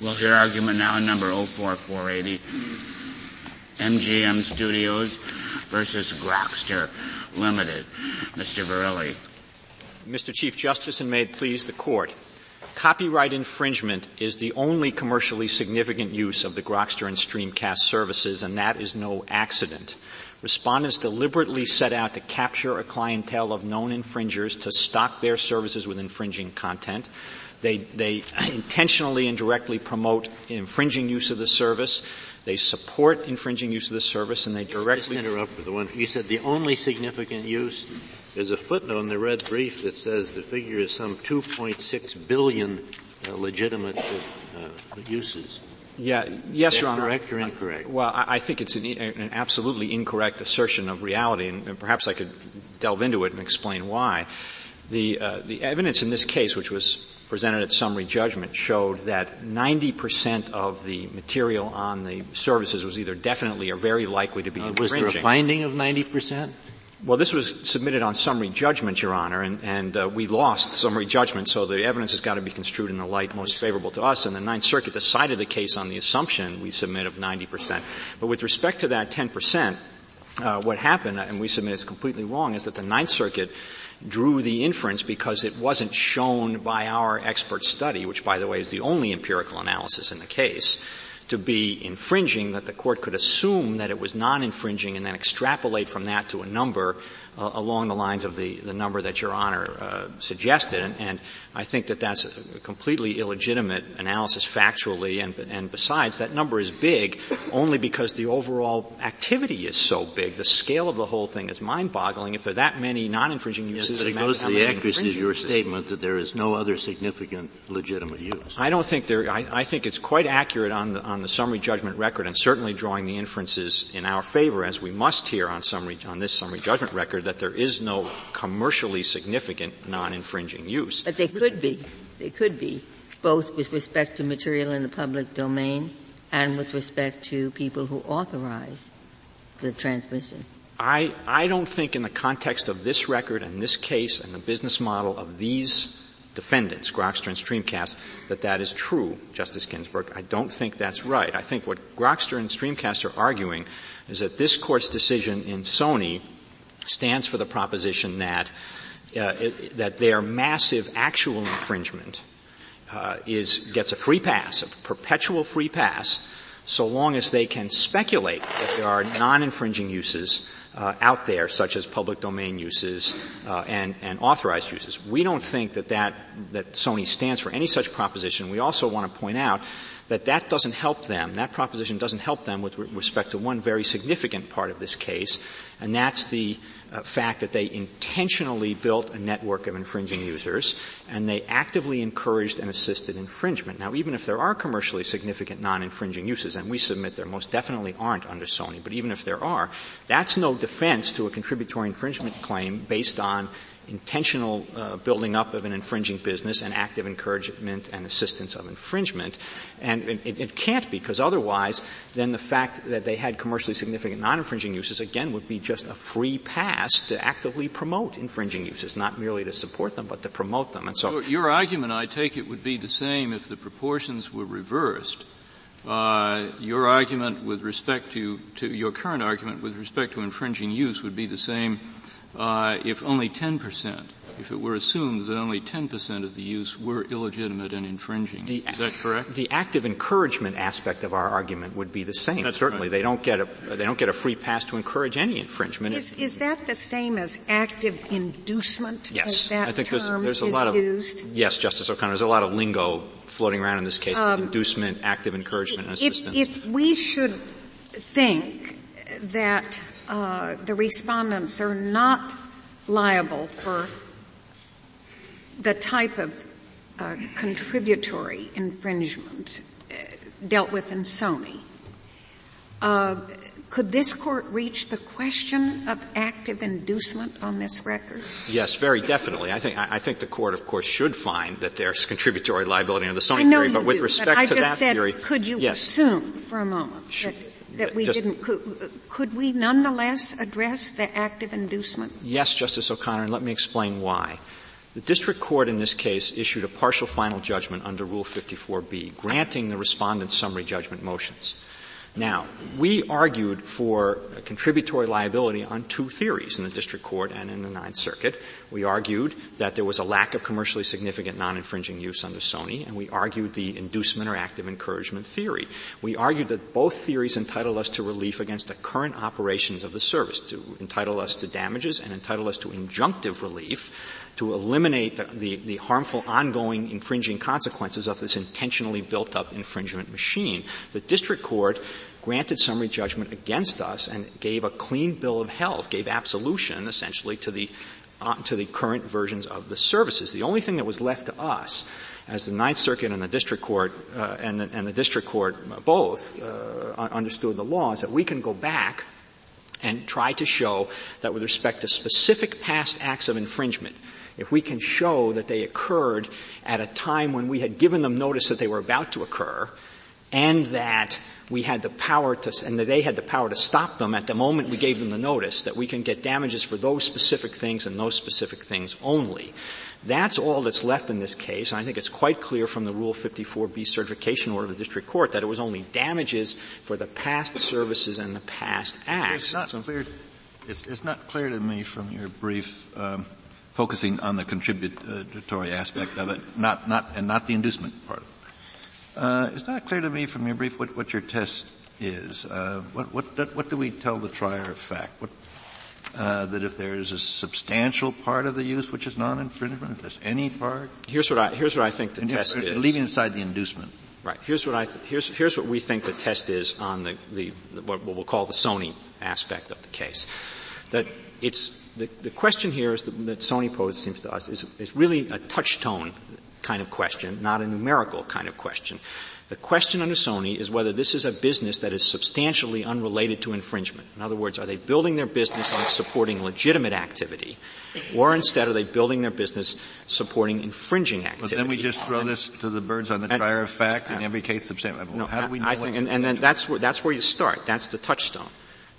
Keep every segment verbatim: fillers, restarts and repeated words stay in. We'll hear argument now in number oh four four eighty, M G M Studios versus Grokster Limited. Mister Verrilli. Mister Chief Justice, and may it please the Court, copyright infringement is the only commercially significant use of the Grokster and Streamcast services, and that is no accident. Respondents deliberately set out to capture a clientele of known infringers to stock their services with infringing content. They, they intentionally and directly promote infringing use of the service. They support infringing use of the service, and they directly... Just interrupt with the one. You said the only significant use. There's a footnote in the red brief that says the figure is some two point six billion uh, legitimate uh, uses. Yeah, yes, Your Honor. Correct or incorrect? Well, I think it's an, an absolutely incorrect assertion of reality, and, and perhaps I could delve into it and explain why. The, uh, the evidence in this case, which was presented at summary judgment, showed that ninety percent of the material on the services was either definitely or very likely to be uh, infringing. Was there a finding of ninety percent? Well, this was submitted on summary judgment, Your Honor, and, and uh, we lost summary judgment, so the evidence has got to be construed in the light most favorable to us, and the Ninth Circuit decided the case on the assumption we submit of ninety percent. But with respect to that ten percent, uh, what happened, and we submit is completely wrong, is that the Ninth Circuit drew the inference because it wasn't shown by our expert study, which, by the way, is the only empirical analysis in the case, to be infringing, that the Court could assume that it was non-infringing and then extrapolate from that to a number uh, along the lines of the, the number that Your Honor uh, suggested. And, and I think that that's a completely illegitimate analysis factually. And, and besides, that number is big only because the overall activity is so big. The scale of the whole thing is mind-boggling. If there are that many non-infringing uses... Yes, but it goes to the accuracy of your statement that there is no other significant legitimate use. I don't think there... I, I think it's quite accurate on the... On on the summary judgment record, and certainly drawing the inferences in our favor, as we must here on summary, on this summary judgment record, that there is no commercially significant non-infringing use. But they could be. They could be, both with respect to material in the public domain and with respect to people who authorize the transmission. I, I don't think in the context of this record and this case and the business model of these defendants, Grokster and Streamcast, that that is true, Justice Ginsburg. I don't think that's right. I think what Grokster and Streamcast are arguing is that this Court's decision in Sony stands for the proposition that uh, it, that their massive actual infringement uh, is gets a free pass, a perpetual free pass, so long as they can speculate that there are non-infringing uses Uh, out there, such as public domain uses uh, and, and authorized uses. We don't think that, that that Sony stands for any such proposition. We also want to point out that that doesn't help them. That proposition doesn't help them with re- respect to one very significant part of this case, and that's the uh, fact that they intentionally built a network of infringing users, and they actively encouraged and assisted infringement. Now, even if there are commercially significant non-infringing uses, and we submit there most definitely aren't under Sony, but even if there are, that's no defense to a contributory infringement claim based on intentional uh, building up of an infringing business and active encouragement and assistance of infringement. And it, it can't be, because otherwise then the fact that they had commercially significant non-infringing uses, again, would be just a free pass to actively promote infringing uses, not merely to support them, but to promote them. And so, so your argument, I take it, would be the same if the proportions were reversed. Uh, your argument with respect to, to your current argument with respect to infringing use would be the same Uh, if only ten percent, if it were assumed that only ten percent of the use were illegitimate and infringing. The, Is that correct? The active encouragement aspect of our argument would be the same. That's certainly right. They don't get a, they don't get a free pass to encourage any infringement. Is, is that the same as active inducement? Yes. As that I think there's, there's a lot of, used? Yes, Justice O'Connor, there's a lot of lingo floating around in this case, um, inducement, active encouragement, and assistance. If, if we should think that Uh, the respondents are not liable for the type of uh, contributory infringement uh, dealt with in Sony. Uh, could this Court reach the question of active inducement on this record? Yes, very definitely. I think I think the Court, of course, should find that there's contributory liability under the Sony theory, but with do, respect but to that said, theory, could you yes. assume for a moment Sh- that That we Just, didn't, could, could we nonetheless address the active inducement? Yes, Justice O'Connor, and let me explain why. The district court in this case issued a partial final judgment under Rule fifty-four B, granting the respondent's summary judgment motions. Now, we argued for contributory liability on two theories in the district court and in the Ninth Circuit. We argued that there was a lack of commercially significant non-infringing use under Sony, and we argued the inducement or active encouragement theory. We argued that both theories entitled us to relief against the current operations of the service, to entitle us to damages and entitle us to injunctive relief to eliminate the, the, the harmful ongoing infringing consequences of this intentionally built-up infringement machine. The district court granted summary judgment against us and gave a clean bill of health, gave absolution essentially to the uh, to the current versions of the services. The only thing that was left to us, as the Ninth Circuit and the district court uh, and, the, and the district court both uh, understood the law, is that we can go back and try to show that with respect to specific past acts of infringement, if we can show that they occurred at a time when we had given them notice that they were about to occur, and that we had the power to, and that they had the power to stop them at the moment we gave them the notice, that we can get damages for those specific things and those specific things only. That's all that's left in this case, and I think it's quite clear from the Rule fifty-four B certification order of the district court that it was only damages for the past services and the past acts. It's not so clear, it's, it's not clear to me from your brief, um, focusing on the contributory aspect of it, not, not, and not the inducement part. Uh, it's not clear to me from your brief what, what your test is. Uh, what, what, what do we tell the trier of fact? What, uh, that if there is a substantial part of the use which is non-infringement, if there's any part? Here's what I, here's what I think the and test is. Leaving aside the inducement. Right. Here's what I, th- here's, here's what we think the test is on the, the, what we'll call the Sony aspect of the case. That it's, The, the question here is the, that Sony posed, seems to us, is, is really a touchstone kind of question, not a numerical kind of question. The question under Sony is whether this is a business that is substantially unrelated to infringement. In other words, are they building their business on supporting legitimate activity, or instead are they building their business supporting infringing activity? But then we just throw and, this to the birds on the and, trier of fact and, in every case substantial. No, how do we know? I think, and, and then that's where, that's where you start. That's the touchstone.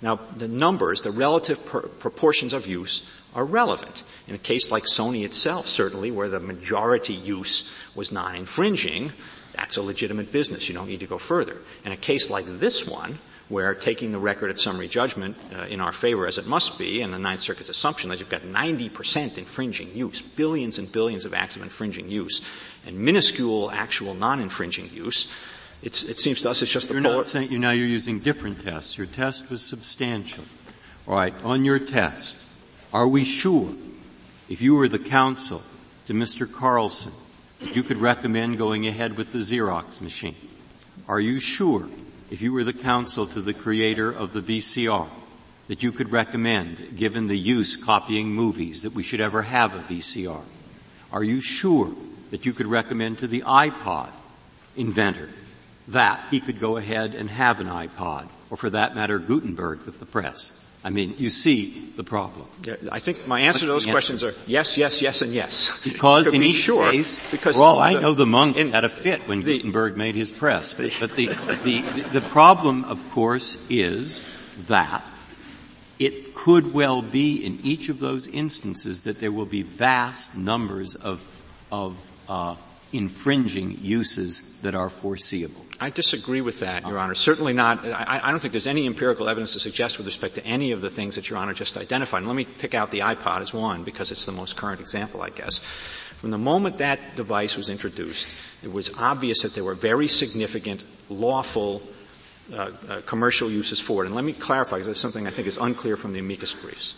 Now, the numbers, the relative pr- proportions of use are relevant. In a case like Sony itself, certainly, where the majority use was non-infringing, that's a legitimate business. You don't need to go further. In a case like this one, where taking the record at summary judgment uh, in our favor, as it must be, and the Ninth Circuit's assumption that you've got ninety percent infringing use, billions and billions of acts of infringing use, and minuscule actual non-infringing use, It's, it seems to us it's just the polar... You're not saying, you now you're using different tests. Your test was substantial. All right, on your test, are we sure, if you were the counsel to Mister Carlson, you could recommend going ahead with the Xerox machine? Are you sure, if you were the counsel to the creator of the V C R, that you could recommend, given the use copying movies, that we should ever have a V C R? Are you sure that you could recommend to the iPod inventor that he could go ahead and have an iPod, or for that matter, Gutenberg with the press? I mean, you see the problem. Yeah, I think my answer What's to those questions answer? are yes, yes, yes, and yes. Because in be each sure, case, because well, the, I know the monks in, had a fit when the, Gutenberg made his press. But, but the, the, the problem, of course, is that it could well be in each of those instances that there will be vast numbers of, of, uh, infringing uses that are foreseeable. I disagree with that, Your Honor. Certainly not. I, I don't think there's any empirical evidence to suggest with respect to any of the things that Your Honor just identified. And let me pick out the iPod as one because it's the most current example, I guess. From the moment that device was introduced, it was obvious that there were very significant lawful uh, uh, commercial uses for it. And let me clarify because that's something I think is unclear from the amicus briefs.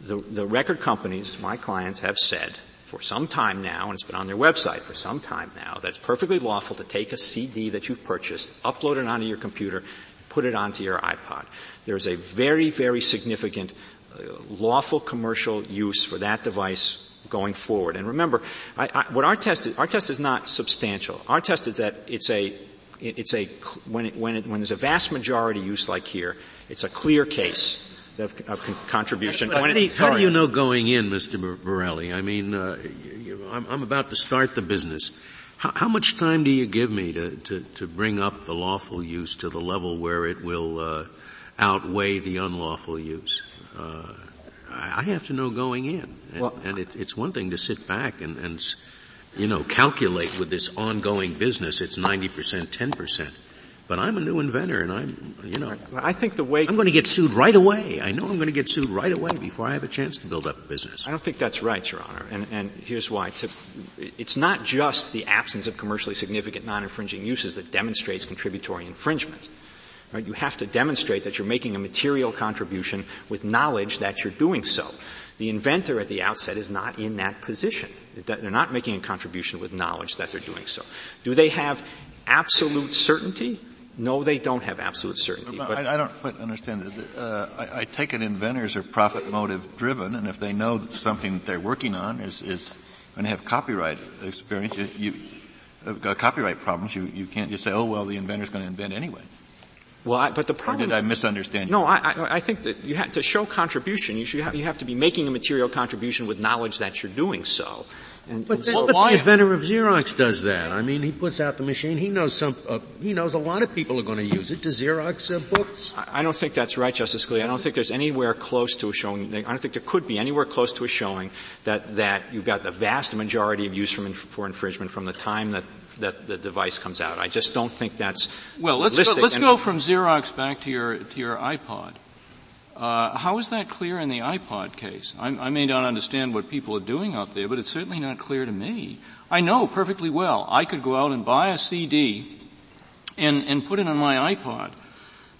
The, the record companies, my clients, have said for some time now, and it's been on their website for some time now, that it's perfectly lawful to take a C D that you've purchased, upload it onto your computer, put it onto your iPod. There's a very, very significant uh, lawful commercial use for that device going forward. And remember, I, I, what our test is, our test is not substantial. Our test is that it's a, it, it's a, when it, when it, when there's a vast majority use like here, it's a clear case of, of con- contribution. How do, you, how do you know going in, Mister Verrilli? I mean, uh, you, I'm, I'm about to start the business. How, how much time do you give me to, to, to bring up the lawful use to the level where it will uh, outweigh the unlawful use? Uh, I have to know going in. And, well, and it, it's one thing to sit back and, and, you know, calculate with this ongoing business, it's ninety percent, ten percent. But I'm a new inventor, and I'm, you know, I think the way I'm going to get sued right away. I know I'm going to get sued right away before I have a chance to build up a business. I don't think that's right, Your Honor, and, and here's why. To, it's not just the absence of commercially significant non-infringing uses that demonstrates contributory infringement. Right? You have to demonstrate that you're making a material contribution with knowledge that you're doing so. The inventor at the outset is not in that position. They're not making a contribution with knowledge that they're doing so. Do they have absolute certainty? No, they don't have absolute certainty. But I, I don't quite understand. Uh, I, I take it inventors are profit motive driven, and if they know that something that they're working on is, is going to have copyright experience, you, you uh, copyright problems, you, you can't just say, oh, well, the inventor's going to invent anyway. Well, I, but the problem. Or did I misunderstand you? No, I, I, I think that you have to show contribution. You should have, you have to be making a material contribution with knowledge that you're doing so. And, but, and so but the inventor of Xerox does that. I mean, he puts out the machine. He knows some. Uh, he knows a lot of people are going to use it to Xerox uh, books. I, I don't think that's right, Justice Scalia. I don't think there's anywhere close to a showing. I don't think there could be anywhere close to a showing that that you've got the vast majority of use from for infringement from the time that. that the device comes out. I just don't think that's well. Let's go, let's go from Xerox back to your to your iPod. Uh, how is that clear in the iPod case? I, I may not understand what people are doing up there, but it's certainly not clear to me. I know perfectly well I could go out and buy a C D and and put it on my iPod,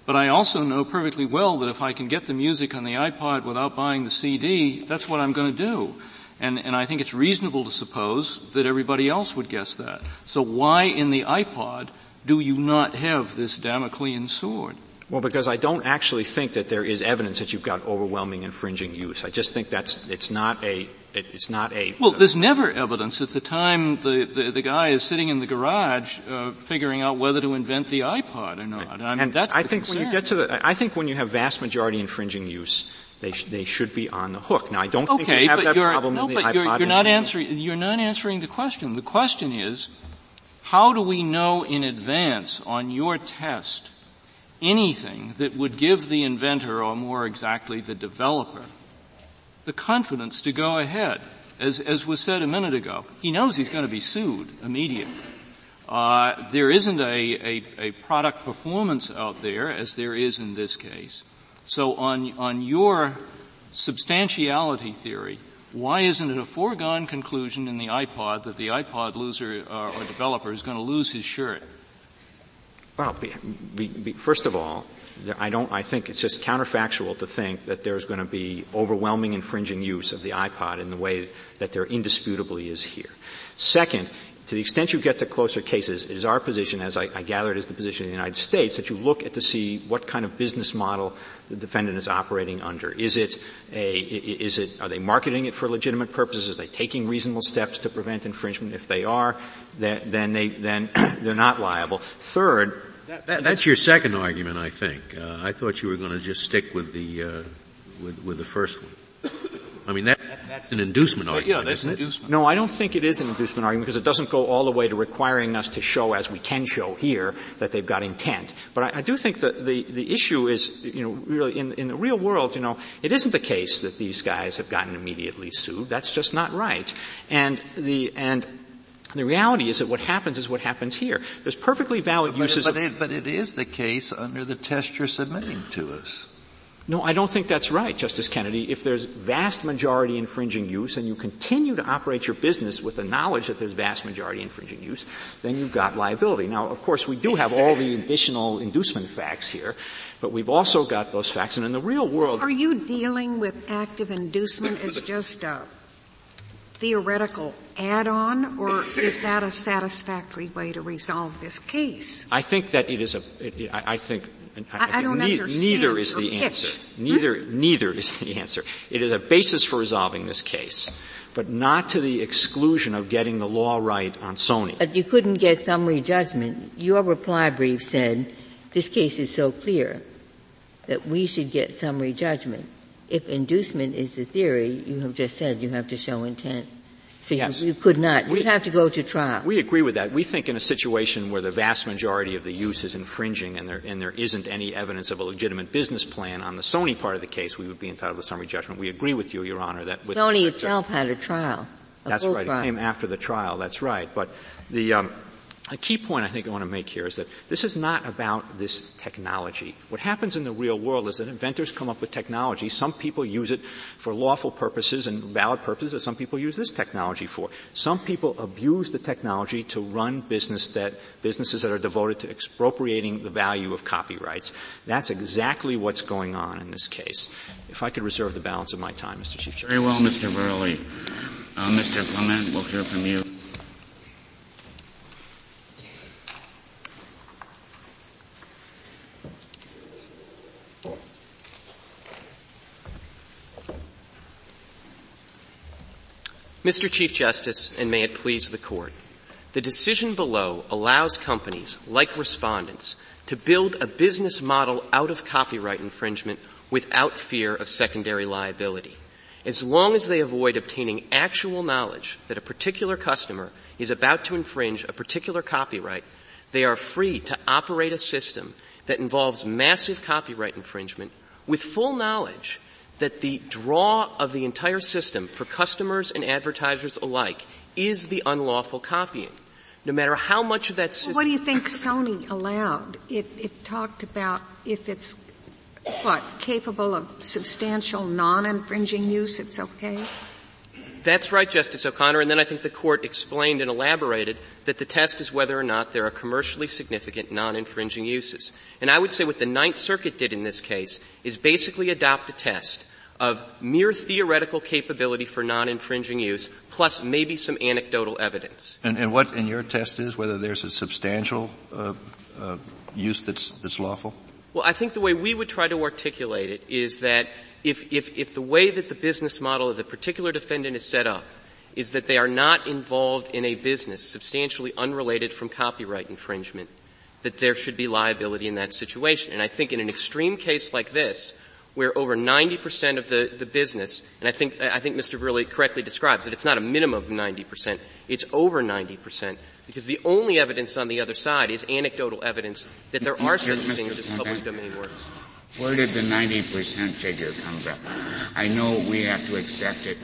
but I also know perfectly well that if I can get the music on the iPod without buying the C D, that's what I'm going to do. And, and I think it's reasonable to suppose that everybody else would guess that. So why in the iPod do you not have this Damoclean sword? Well, because I don't actually think that there is evidence that you've got overwhelming infringing use. I just think that's, it's not a, it, it's not a... Well, there's never evidence at the time the, the, the guy is sitting in the garage, uh, figuring out whether to invent the iPod or not. I mean, and that's I the think concern. When you get to the, I think when you have vast majority infringing use, They, sh- they should be on the hook. Now, I don't okay, think you have that problem no, in the iPod. Okay, but you're, you're not answering. You're not answering the question. The question is, how do we know in advance on your test anything that would give the inventor, or more exactly, the developer, the confidence to go ahead? As as was said a minute ago, he knows he's going to be sued immediately. Uh, there isn't a, a a product performance out there as there is in this case. So on, on your substantiality theory, why isn't it a foregone conclusion in the iPod that the iPod loser or, or developer is going to lose his shirt? Well, be, be, be, first of all, I don't, I think it's just counterfactual to think that there's going to be overwhelming infringing use of the iPod in the way that there indisputably is here. Second, to the extent you get to closer cases, it is our position, as I, I gather it is the position of the United States, that you look at to see what kind of business model the defendant is operating under. Is it a, is it, are they marketing it for legitimate purposes? Are they taking reasonable steps to prevent infringement? If they are, then they, then they're not liable. Third. That, that, that's your second argument, I think. Uh, I thought you were going to just stick with the, uh, with, with the first one. I mean, that, that's an inducement argument, yeah, that's isn't an inducement. It? No, I don't think it is an inducement argument because it doesn't go all the way to requiring us to show, as we can show here, that they've got intent. But I, I do think that the, the issue is, you know, really in, in the real world, you know, it isn't the case that these guys have gotten immediately sued. That's just not right. And the, and the reality is that what happens is what happens here. There's perfectly valid but uses. It, but, it, but it is the case under the test you're submitting to us. No, I don't think that's right, Justice Kennedy. If there's vast majority infringing use and you continue to operate your business with the knowledge that there's vast majority infringing use, then you've got liability. Now, of course, we do have all the additional inducement facts here, but we've also got those facts. And in the real world... Are you dealing with active inducement as just a theoretical add-on, or is that a satisfactory way to resolve this case? I think that it is a... It, it, I, I think... I, I don't ne- understand. Neither is the answer. Neither, hmm? neither is the answer. It is a basis for resolving this case, but not to the exclusion of getting the law right on Sony. But you couldn't get summary judgment. Your reply brief said, this case is so clear that we should get summary judgment. If inducement is the theory, you have just said you have to show intent. So yes. you, you could not. You'd have to go to trial. We agree with that. We think in a situation where the vast majority of the use is infringing and there, and there isn't any evidence of a legitimate business plan on the Sony part of the case, we would be entitled to summary judgment. We agree with you, Your Honor, that with Sony itself had a trial. A that's right. Trial. It came after the trial. That's right. But the, um, a key point I think I want to make here is that this is not about this technology. What happens in the real world is that inventors come up with technology. Some people use it for lawful purposes and valid purposes that some people use this technology for. Some people abuse the technology to run business that, businesses that are devoted to expropriating the value of copyrights. That's exactly what's going on in this case. If I could reserve the balance of my time, Mister Chief Justice. Very well, Mister Verrilli. Uh, Mister Clement, we'll hear from you. Mister Chief Justice, and may it please the Court, the decision below allows companies, like respondents, to build a business model out of copyright infringement without fear of secondary liability, as long as they avoid obtaining actual knowledge that a particular customer is about to infringe a particular copyright. They are free to operate a system that involves massive copyright infringement with full knowledge that the draw of the entire system for customers and advertisers alike is the unlawful copying, no matter how much of that system. Well, what do you think Sony allowed? It, it talked about if it's, what, capable of substantial non-infringing use, it's okay? That's right, Justice O'Connor, and then I think the Court explained and elaborated that the test is whether or not there are commercially significant non-infringing uses. And I would say what the Ninth Circuit did in this case is basically adopt the test of mere theoretical capability for non-infringing use plus maybe some anecdotal evidence. And, and what in your test is whether there's a substantial uh, uh, use that's, that's lawful? Well, I think the way we would try to articulate it is that If, if, if the way that the business model of the particular defendant is set up is that they are not involved in a business substantially unrelated from copyright infringement, that there should be liability in that situation. And I think in an extreme case like this, where over ninety percent of the, the business, and I think, I think Mister Verrilli correctly describes that it's not a minimum of ninety percent, it's over ninety percent, because the only evidence on the other side is anecdotal evidence that there are such things as public domain works. Where did the ninety percent figure come from? I know we have to accept it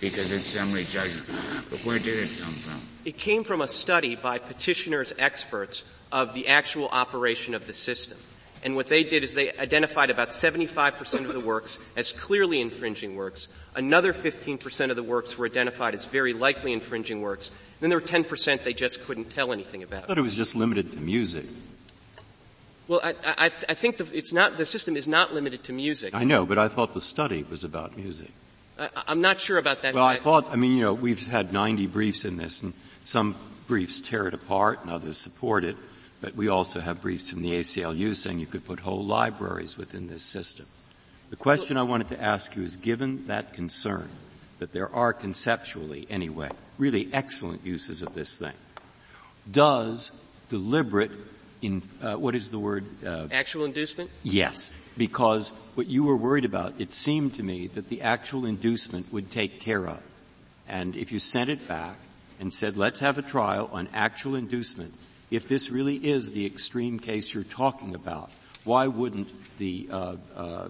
because it's summary judgment, but where did it come from? It came from a study by petitioners' experts of the actual operation of the system. And what they did is they identified about seventy-five percent of the works as clearly infringing works. Another fifteen percent of the works were identified as very likely infringing works. And then there were ten percent they just couldn't tell anything about. I thought it was just limited to music. Well, I, I, I think the, it's not, the system is not limited to music. I know, but I thought the study was about music. I, I'm not sure about that. Well, I thought, I mean, you know, we've had ninety briefs in this, and some briefs tear it apart and others support it, but we also have briefs from the A C L U saying you could put whole libraries within this system. The question well, I wanted to ask you is, given that concern, that there are conceptually, anyway, really excellent uses of this thing, does deliberate In, uh, what is the word? Uh, actual inducement? Yes, because what you were worried about, it seemed to me that the actual inducement would take care of. And if you sent it back and said, let's have a trial on actual inducement, if this really is the extreme case you're talking about, why wouldn't the, uh, uh,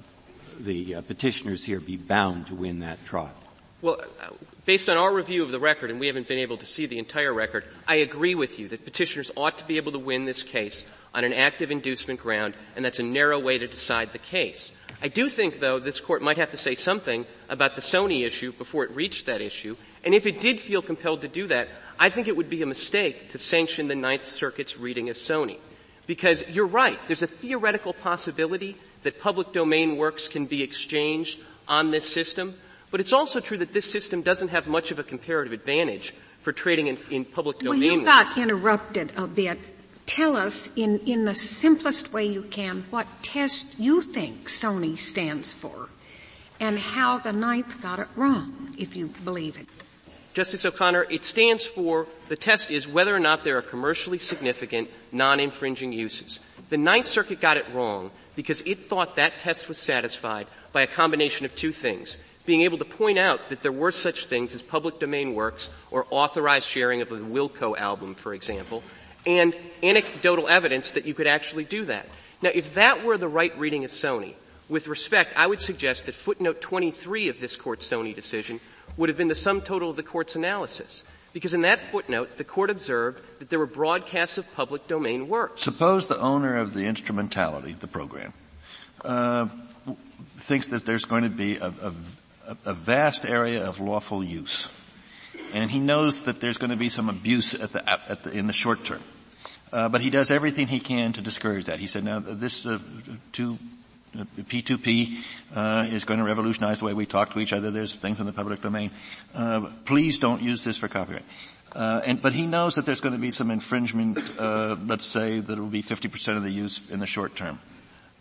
the uh, petitioners here be bound to win that trial? Well, based on our review of the record, and we haven't been able to see the entire record, I agree with you that petitioners ought to be able to win this case on an active inducement ground, and that's a narrow way to decide the case. I do think, though, this Court might have to say something about the Sony issue before it reached that issue, and if it did feel compelled to do that, I think it would be a mistake to sanction the Ninth Circuit's reading of Sony. Because you're right, there's a theoretical possibility that public domain works can be exchanged on this system, but it's also true that this system doesn't have much of a comparative advantage for trading in, in public domain. Well, you got interrupted a bit. Tell us, in, in the simplest way you can, what test you think Sony stands for and how the Ninth got it wrong, if you believe it. Justice O'Connor, it stands for, the test is whether or not there are commercially significant non-infringing uses. The Ninth Circuit got it wrong because it thought that test was satisfied by a combination of two things. being able to point out that there were such things as public domain works or authorized sharing of the Wilco album, for example, and anecdotal evidence that you could actually do that. Now, if that were the right reading of Sony, with respect, I would suggest that footnote twenty-three of this Court's Sony decision would have been the sum total of the Court's analysis. Because in that footnote, the Court observed that there were broadcasts of public domain works. Suppose the owner of the instrumentality, the program, uh, thinks that there's going to be a, a, a vast area of lawful use. And he knows that there's going to be some abuse at the, at the, in the short term. Uh, but he does everything he can to discourage that. He said, now this uh, two P two P uh is going to revolutionize the way we talk to each other. There's things in the public domain. Uh please don't use this for copyright. Uh and but he knows that there's going to be some infringement, uh let's say that it will be fifty percent of the use in the short term.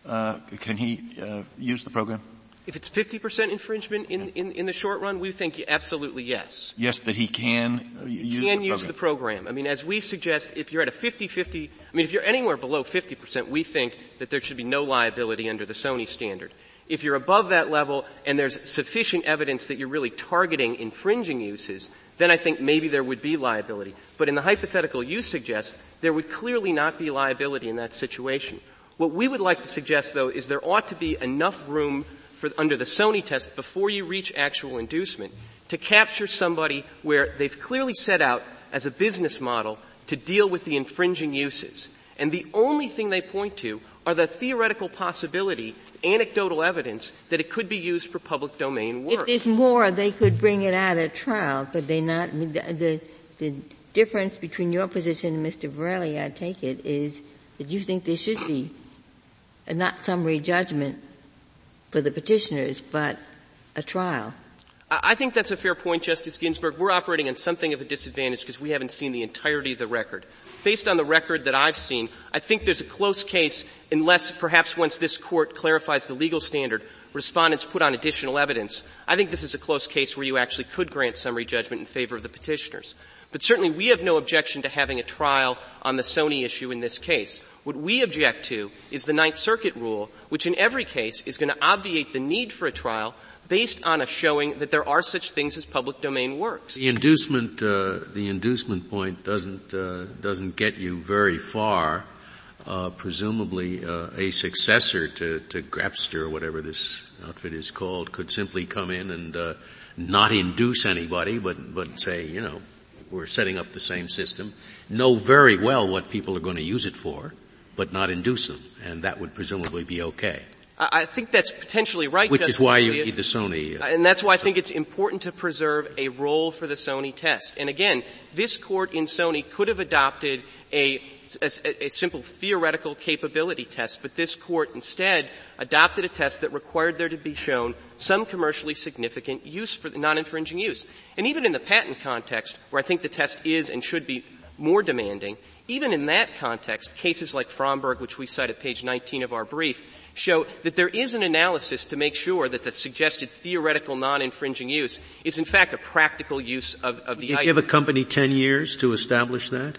Uh can he uh use the program? If it's fifty percent infringement in, in in the short run, we think absolutely yes. Yes, that he can uh, use he can the use the program. I mean, as we suggest, if you're at a fifty-fifty, I mean, if you're anywhere below fifty percent, we think that there should be no liability under the Sony standard. If you're above that level and there's sufficient evidence that you're really targeting infringing uses, then I think maybe there would be liability. But in the hypothetical you suggest, there would clearly not be liability in that situation. What we would like to suggest, though, is there ought to be enough room for, under the Sony test, before you reach actual inducement, to capture somebody where they've clearly set out as a business model to deal with the infringing uses. And the only thing they point to are the theoretical possibility, anecdotal evidence, that it could be used for public domain work. If there's more, they could bring it out at trial, could they not? The, the difference between your position and Mister Verrilli, I take it, is that you think there should be a not summary judgment for the petitioners, but a trial. I think that's a fair point, Justice Ginsburg. We're operating on something of a disadvantage because we haven't seen the entirety of the record. Based on the record that I've seen, I think there's a close case, unless perhaps once this Court clarifies the legal standard, respondents put on additional evidence. I think this is a close case where you actually could grant summary judgment in favor of the petitioners. But certainly we have no objection to having a trial on the Sony issue in this case. What we object to is the Ninth Circuit rule, which in every case is going to obviate the need for a trial based on a showing that there are such things as public domain works. The inducement, uh, the inducement point doesn't, uh, doesn't get you very far. Uh, presumably, uh, a successor to, to Grokster or whatever this outfit is called could simply come in and, uh, not induce anybody, but, but say, you know, we're setting up the same system, know very well what people are going to use it for, but not induce them. And that would presumably be okay. I think that's potentially right. Which Justice is why you need the Sony. Uh, and that's why I think it's important to preserve a role for the Sony test. And again, this Court in Sony could have adopted a, a, a simple theoretical capability test, but this Court instead adopted a test that required there to be shown some commercially significant use for the non-infringing use. And even in the patent context, where I think the test is and should be more demanding, even in that context, cases like Fromberg, which we cite at page nineteen of our brief, show that there is an analysis to make sure that the suggested theoretical non-infringing use is, in fact, a practical use of, of the item. Did you give a company ten years to establish that?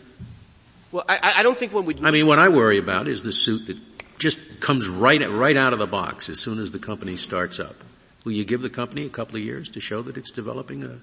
Well, I, I don't think one would... I mean, what I worry about is the suit that just comes right, right out of the box as soon as the company starts up. Will you give the company a couple of years to show that it's developing a...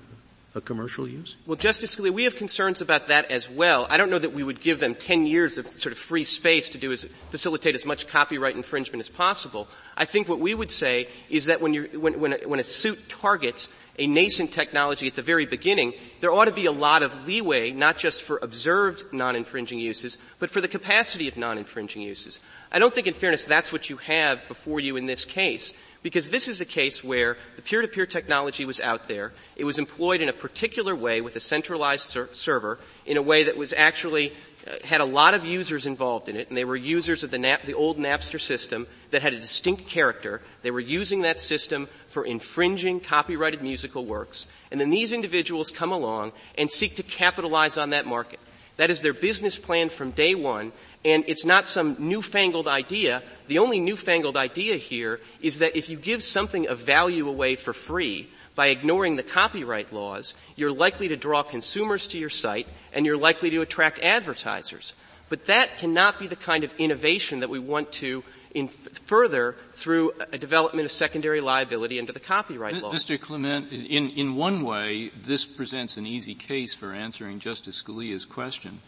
A commercial use? Well, Justice Scalia, we have concerns about that as well. I don't know that we would give them ten years of sort of free space to do is facilitate as much copyright infringement as possible. I think what we would say is that when you when when a, when a suit targets a nascent technology at the very beginning, there ought to be a lot of leeway, not just for observed non-infringing uses, but for the capacity of non-infringing uses. I don't think, in fairness, that's what you have before you in this case. Because this is a case where the peer-to-peer technology was out there. It was employed in a particular way with a centralized ser- server in a way that was actually uh, had a lot of users involved in it, and they were users of the, Nap- the old Napster system that had a distinct character. They were using that system for infringing copyrighted musical works. And then these individuals come along and seek to capitalize on that market. That is their business plan from day one. And it's not some newfangled idea. The only newfangled idea here is that if you give something of value away for free by ignoring the copyright laws, you're likely to draw consumers to your site and you're likely to attract advertisers. But that cannot be the kind of innovation that we want to in further through a development of secondary liability under the copyright law. Mister Clement, in, in one way, this presents an easy case for answering Justice Scalia's question.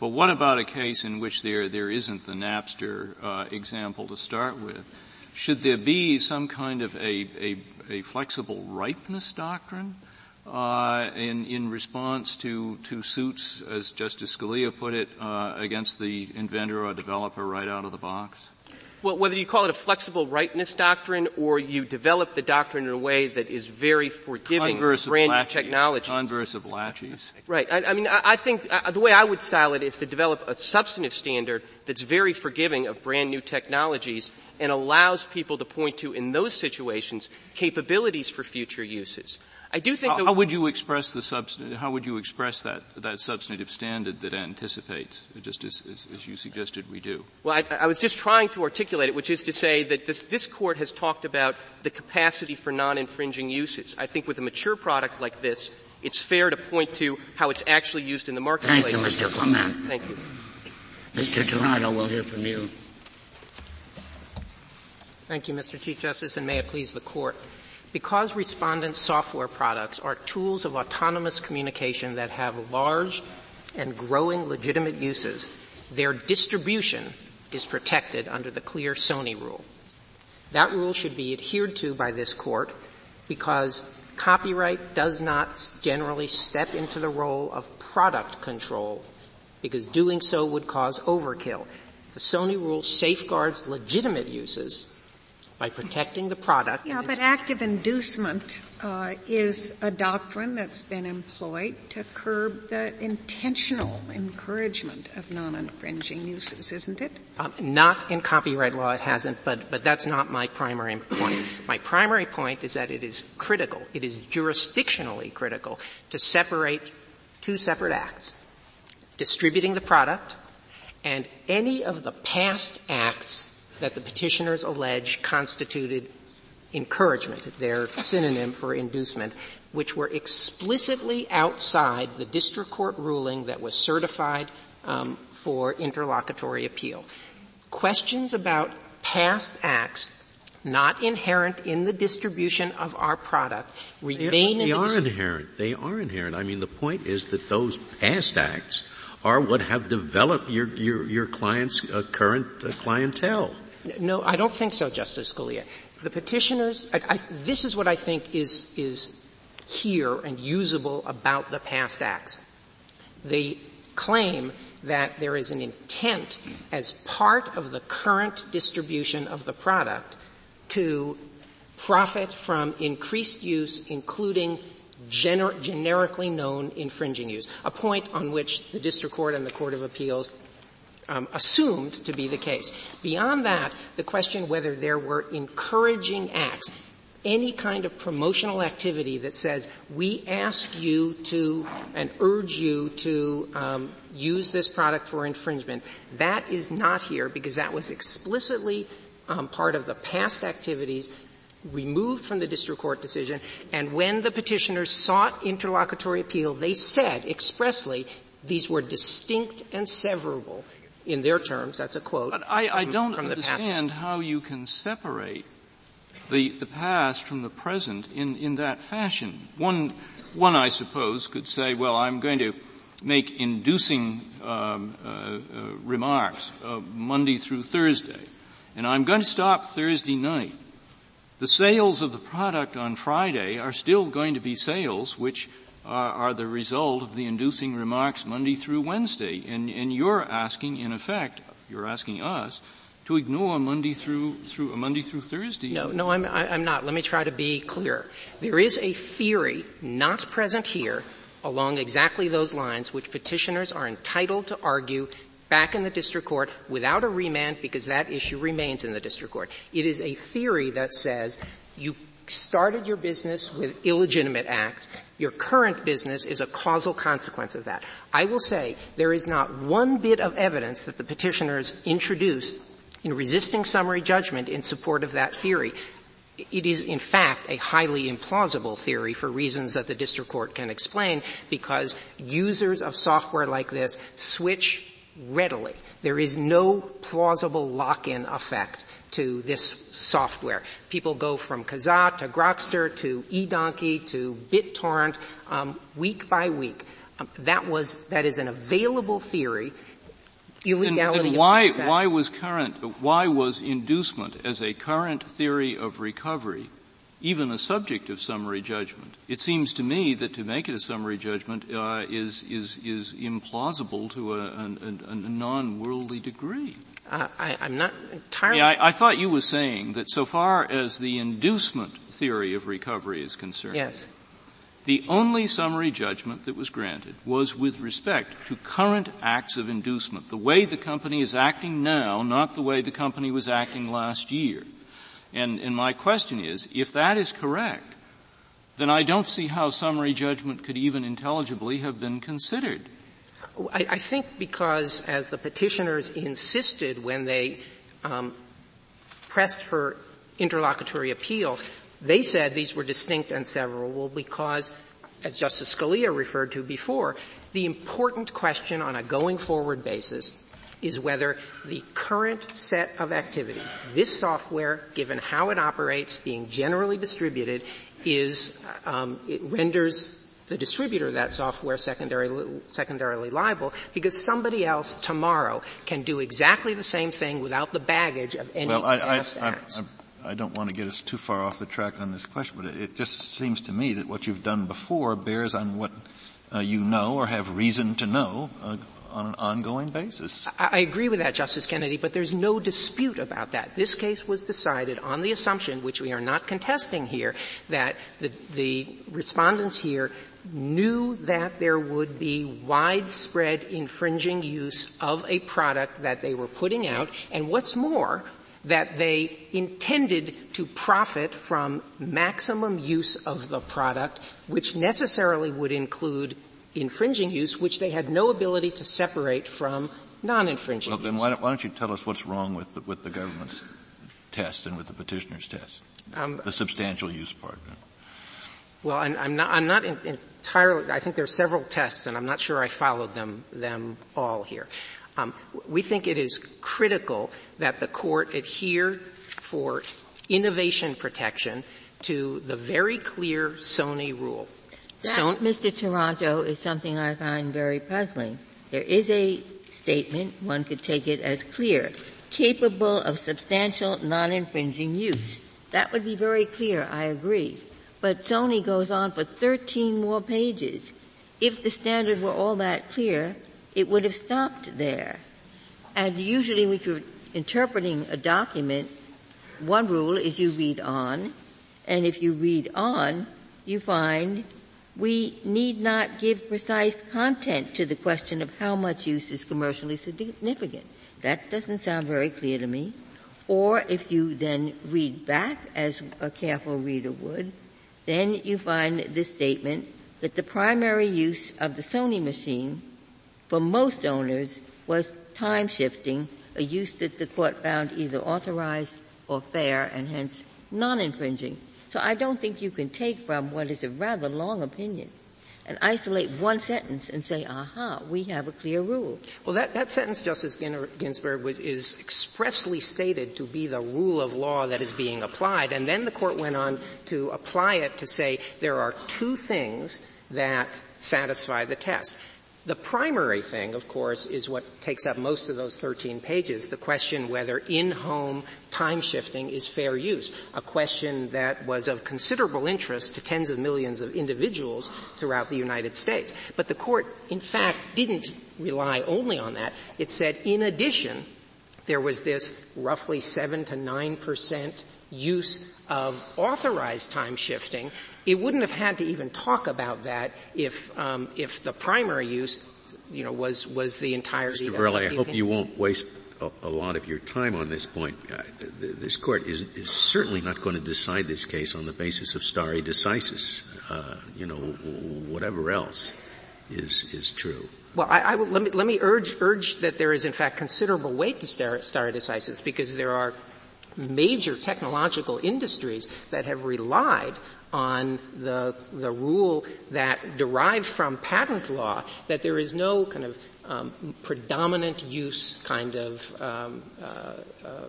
But what about a case in which there, there isn't the Napster uh, example to start with? Should there be some kind of a, a, a flexible ripeness doctrine uh, in, in response to, to suits, as Justice Scalia put it, uh, against the inventor or developer right out of the box? Well, whether you call it a flexible ripeness doctrine or you develop the doctrine in a way that is very forgiving of brand new technology. Converse of laches. Right. I, I mean, I, I think uh, the way I would style it is to develop a substantive standard that's very forgiving of brand new technologies and allows people to point to, in those situations, capabilities for future uses. I do think how, how would you express the substantive, how would you express that, that substantive standard that anticipates, just as, as, as you suggested we do? Well, I, I was just trying to articulate it, which is to say that this, this court has talked about the capacity for non-infringing uses. I think with a mature product like this, it's fair to point to how it's actually used in the marketplace. Thank you, Mister Clement. Thank you. Mister Toronto, we'll hear from you. Thank you, Mister Chief Justice, and may it please the court. Because respondent software products are tools of autonomous communication that have large and growing legitimate uses, their distribution is protected under the clear Sony rule. That rule should be adhered to by this court because copyright does not generally step into the role of product control because doing so would cause overkill. The Sony rule safeguards legitimate uses by protecting the product. Yeah, but active inducement uh, is a doctrine that's been employed to curb the intentional encouragement of non-infringing uses, isn't it? Um, not in copyright law, it hasn't, but, but that's not my primary point. My primary point is that it is critical, it is jurisdictionally critical to separate two separate acts, distributing the product and any of the past acts that the petitioners allege constituted encouragement, their synonym for inducement, which were explicitly outside the district court ruling that was certified um, for interlocutory appeal. Questions about past acts not inherent in the distribution of our product remain they, in they the are dist- inherent. They are inherent. I mean, the point is that those past acts are what have developed your your, your client's uh, current uh, clientele. No, I don't think so, Justice Scalia. The petitioners, I, I, this is what I think is, is here and usable about the past acts. They claim that there is an intent as part of the current distribution of the product to profit from increased use, including gener- generically known infringing use, a point on which the district court and the court of appeals Um, assumed to be the case. Beyond that, the question whether there were encouraging acts, any kind of promotional activity that says we ask you to and urge you to um, use this product for infringement, that is not here because that was explicitly um, part of the past activities removed from the district court decision. And when the petitioners sought interlocutory appeal, they said expressly these were distinct and severable. In their terms, that's a quote. But I, I from, don't from understand past. How you can separate the the past from the present in in that fashion. One one I suppose could say, well, I'm going to make inducing um, uh, uh, remarks uh, Monday through Thursday, and I'm going to stop Thursday night. The sales of the product on Friday are still going to be sales, which are the result of the inducing remarks Monday through Wednesday. And, and you're asking, in effect, you're asking us to ignore Monday through, through, Monday through Thursday. No, no, I'm, I'm not. Let me try to be clear. There is a theory not present here along exactly those lines which petitioners are entitled to argue back in the district court without a remand because that issue remains in the district court. It is a theory that says you started your business with illegitimate acts. Your current business is a causal consequence of that. I will say there is not one bit of evidence that the petitioners introduced in resisting summary judgment in support of that theory. It is, in fact, a highly implausible theory for reasons that the district court can explain because users of software like this switch readily. There is no plausible lock-in effect to this software. People go from Kazaa to Grokster to eDonkey to BitTorrent um, week by week. Um, that was that is an available theory. Illegality. And, and why of why was current why was inducement as a current theory of recovery even a subject of summary judgment? It seems to me that to make it a summary judgment uh, is is is implausible to a, a, a non-worldly degree. Uh, I, I'm not entirely. Yeah, I, I thought you were saying that so far as the inducement theory of recovery is concerned, yes, the only summary judgment that was granted was with respect to current acts of inducement, the way the company is acting now, not the way the company was acting last year. And, and my question is, if that is correct, then I don't see how summary judgment could even intelligibly have been considered. I, I think because, as the petitioners insisted when they um, pressed for interlocutory appeal, they said these were distinct and severable because, as Justice Scalia referred to before, the important question on a going-forward basis is whether the current set of activities, this software, given how it operates, being generally distributed, is um, it renders the distributor of that software secondarily, secondarily liable because somebody else tomorrow can do exactly the same thing without the baggage of any well, I, past I, acts. I, I, I don't want to get us too far off the track on this question, but it, it just seems to me that what you've done before bears on what uh, you know or have reason to know uh, on an ongoing basis. I, I agree with that, Justice Kennedy, but there's no dispute about that. This case was decided on the assumption, which we are not contesting here, that the, the respondents here knew that there would be widespread infringing use of a product that they were putting out, and what's more, that they intended to profit from maximum use of the product, which necessarily would include infringing use, which they had no ability to separate from non-infringing well, use. Well, then why don't, why don't you tell us what's wrong with the, with the government's test and with the petitioner's test, um, the substantial use part? Well, I'm, I'm not, I'm not in, in entirely, I think there are several tests, and I'm not sure I followed them them all here. Um, we think it is critical that the court adhere for innovation protection to the very clear Sony rule. That, Son- Mister Taranto, is something I find very puzzling. There is a statement, one could take it as clear, capable of substantial non-infringing use. That would be very clear, I agree. But Sony goes on for thirteen more pages. If the standard were all that clear, it would have stopped there. And usually when you're interpreting a document, one rule is you read on, and if you read on, you find we need not give precise content to the question of how much use is commercially significant. That doesn't sound very clear to me. Or if you then read back, as a careful reader would, then you find this statement that the primary use of the Sony machine for most owners was time shifting, a use that the court found either authorized or fair and hence non-infringing. So I don't think you can take from what is a rather long opinion and isolate one sentence and say, aha, we have a clear rule. Well, that, that sentence, Justice Ginsburg, was, is expressly stated to be the rule of law that is being applied. And then the court went on to apply it to say there are two things that satisfy the test. The primary thing, of course, is what takes up most of those thirteen pages, the question whether in-home time shifting is fair use, a question that was of considerable interest to tens of millions of individuals throughout the United States. But the court, in fact, didn't rely only on that. It said, in addition, there was this roughly seven to nine percent use of authorized time shifting. It wouldn't have had to even talk about that if um, if the primary use, you know, was was the entirety. Mister Verrilli, I hope you won't waste a, a lot of your time on this point. I, this court is, is certainly not going to decide this case on the basis of stare decisis, uh, you know, whatever else is is true. Well, I, I will, let me let me urge urge that there is in fact considerable weight to stare, stare decisis because there are major technological industries that have relied on the the rule that derived from patent law that there is no kind of um, predominant use kind of um, uh, uh,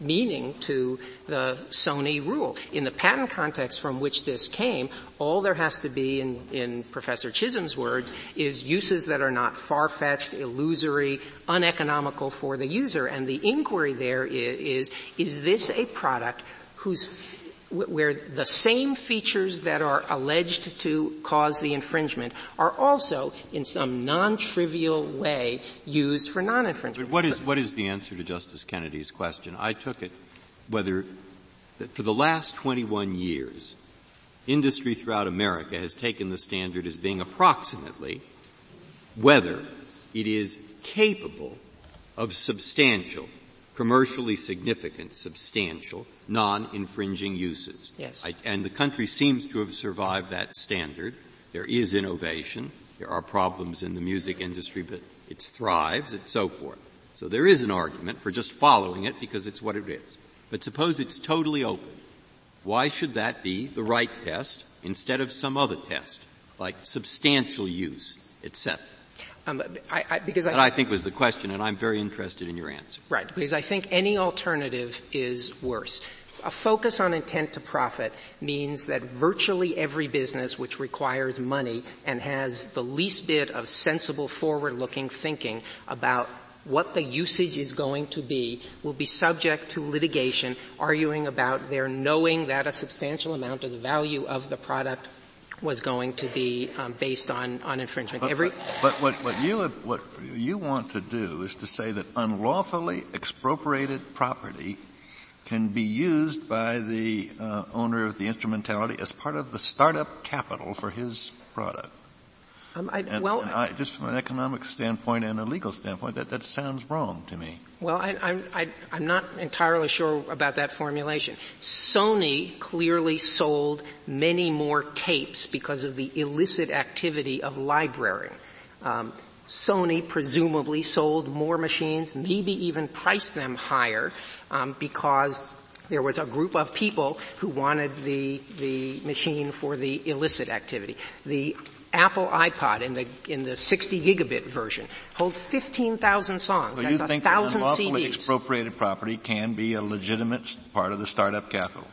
meaning to the Sony rule. In the patent context from which this came, all there has to be, in, in Professor Chisholm's words, is uses that are not far-fetched, illusory, uneconomical for the user. And the inquiry there is, is, is this a product whose where the same features that are alleged to cause the infringement are also in some non-trivial way used for non-infringement. But what is, what is the answer to Justice Kennedy's question? I took it whether that for the last twenty-one years, industry throughout America has taken the standard as being approximately whether it is capable of substantial, commercially significant, substantial, non-infringing uses. Yes. I, and the country seems to have survived that standard. There is innovation. There are problems in the music industry, but it thrives and so forth. So there is an argument for just following it because it's what it is. But suppose it's totally open. Why should that be the right test instead of some other test, like substantial use, et cetera? Um, I, I, because I, that I think was the question, and I'm very interested in your answer. Right, because I think any alternative is worse. A focus on intent to profit means that virtually every business which requires money and has the least bit of sensible forward-looking thinking about what the usage is going to be will be subject to litigation, arguing about their knowing that a substantial amount of the value of the product was going to be um, based on, on infringement. But, Every but, but what, what you have, what you want to do is to say that unlawfully expropriated property can be used by the uh, owner of the instrumentality as part of the startup capital for his product. Um, I, and, well, and I, just from an economic standpoint and a legal standpoint, that, that sounds wrong to me. Well, I, I'm, I, I'm not entirely sure about that formulation. Sony clearly sold many more tapes because of the illicit activity of librarying. Um, Sony presumably sold more machines, maybe even priced them higher, um, because there was a group of people who wanted the the machine for the illicit activity. The Apple iPod in the in the sixty gigabit version holds fifteen thousand songs. So that's a thousand C Ds. So you think unlawfully expropriated property can be a legitimate part of the startup capital?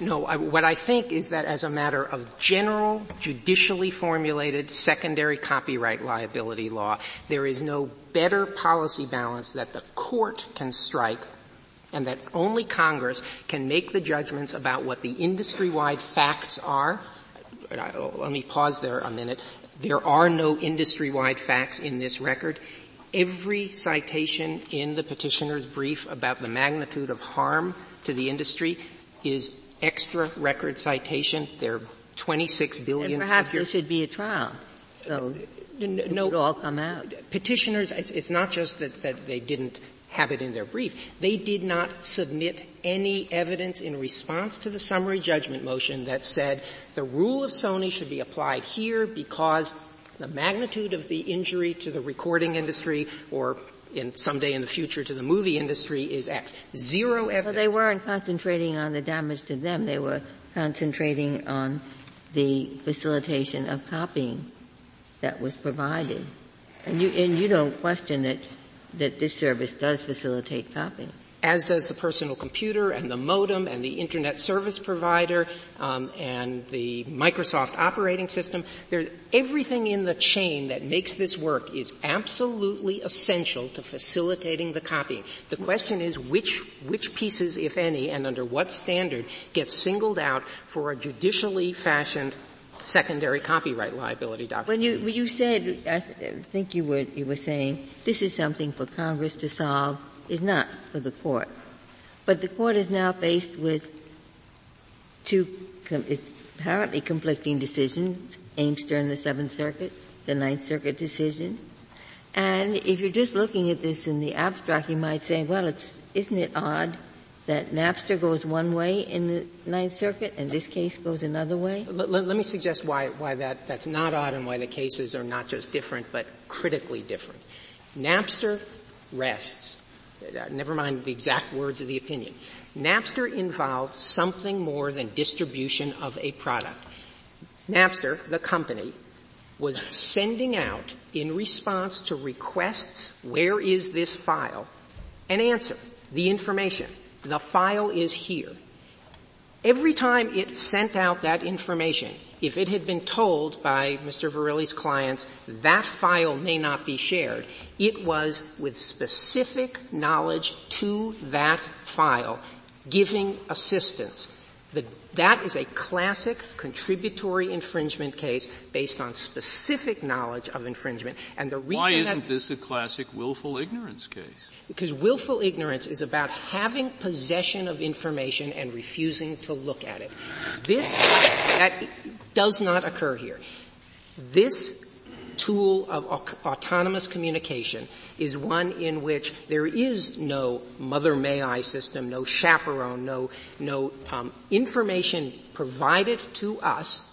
No, I, what I think is that as a matter of general, judicially formulated secondary copyright liability law, there is no better policy balance that the court can strike, and that only Congress can make the judgments about what the industry-wide facts are. Let me pause there a minute. There are no industry-wide facts in this record. Every citation in the petitioner's brief about the magnitude of harm to the industry is extra record citation. There are twenty-six billion. And perhaps figures. There should be a trial. So no, it would all come out. Petitioners, it's, it's not just that, that they didn't have it in their brief. They did not submit any evidence in response to the summary judgment motion that said the rule of Sony should be applied here because the magnitude of the injury to the recording industry or in someday in the future to the movie industry is X. Zero evidence. Well, they weren't concentrating on the damage to them. They were concentrating on the facilitation of copying that was provided. And you, and you don't question that that this service does facilitate copying. As does the personal computer and the modem and the internet service provider um, and the Microsoft operating system. There's everything in the chain that makes this work is absolutely essential to facilitating the copying. The question is which which pieces, if any, and under what standard get singled out for a judicially fashioned secondary copyright liability doctrine. When you, when you said, I th- think you were, you were saying, this is something for Congress to solve, is not for the court. But the court is now faced with two com- apparently conflicting decisions, Amster in the Seventh Circuit, the Ninth Circuit decision. And if you're just looking at this in the abstract, you might say, well, it's, isn't it odd that Napster goes one way in the Ninth Circuit and this case goes another way? Let, let, let me suggest why, why that, that's not odd and why the cases are not just different but critically different. Napster rests never mind the exact words of the opinion. Napster involved something more than distribution of a product. Napster, the company, was sending out, in response to requests, where is this file, an answer, the information. The file is here. Every time it sent out that information, if it had been told by Mister Verrilli's clients that file may not be shared, it was with specific knowledge to that file, giving assistance. The, that is a classic contributory infringement case based on specific knowledge of infringement. And the reason Why isn't that, this a classic willful ignorance case? Because willful ignorance is about having possession of information and refusing to look at it. This, that does not occur here. This tool of autonomous communication is one in which there is no mother may I system, no chaperone, no no um, information provided to us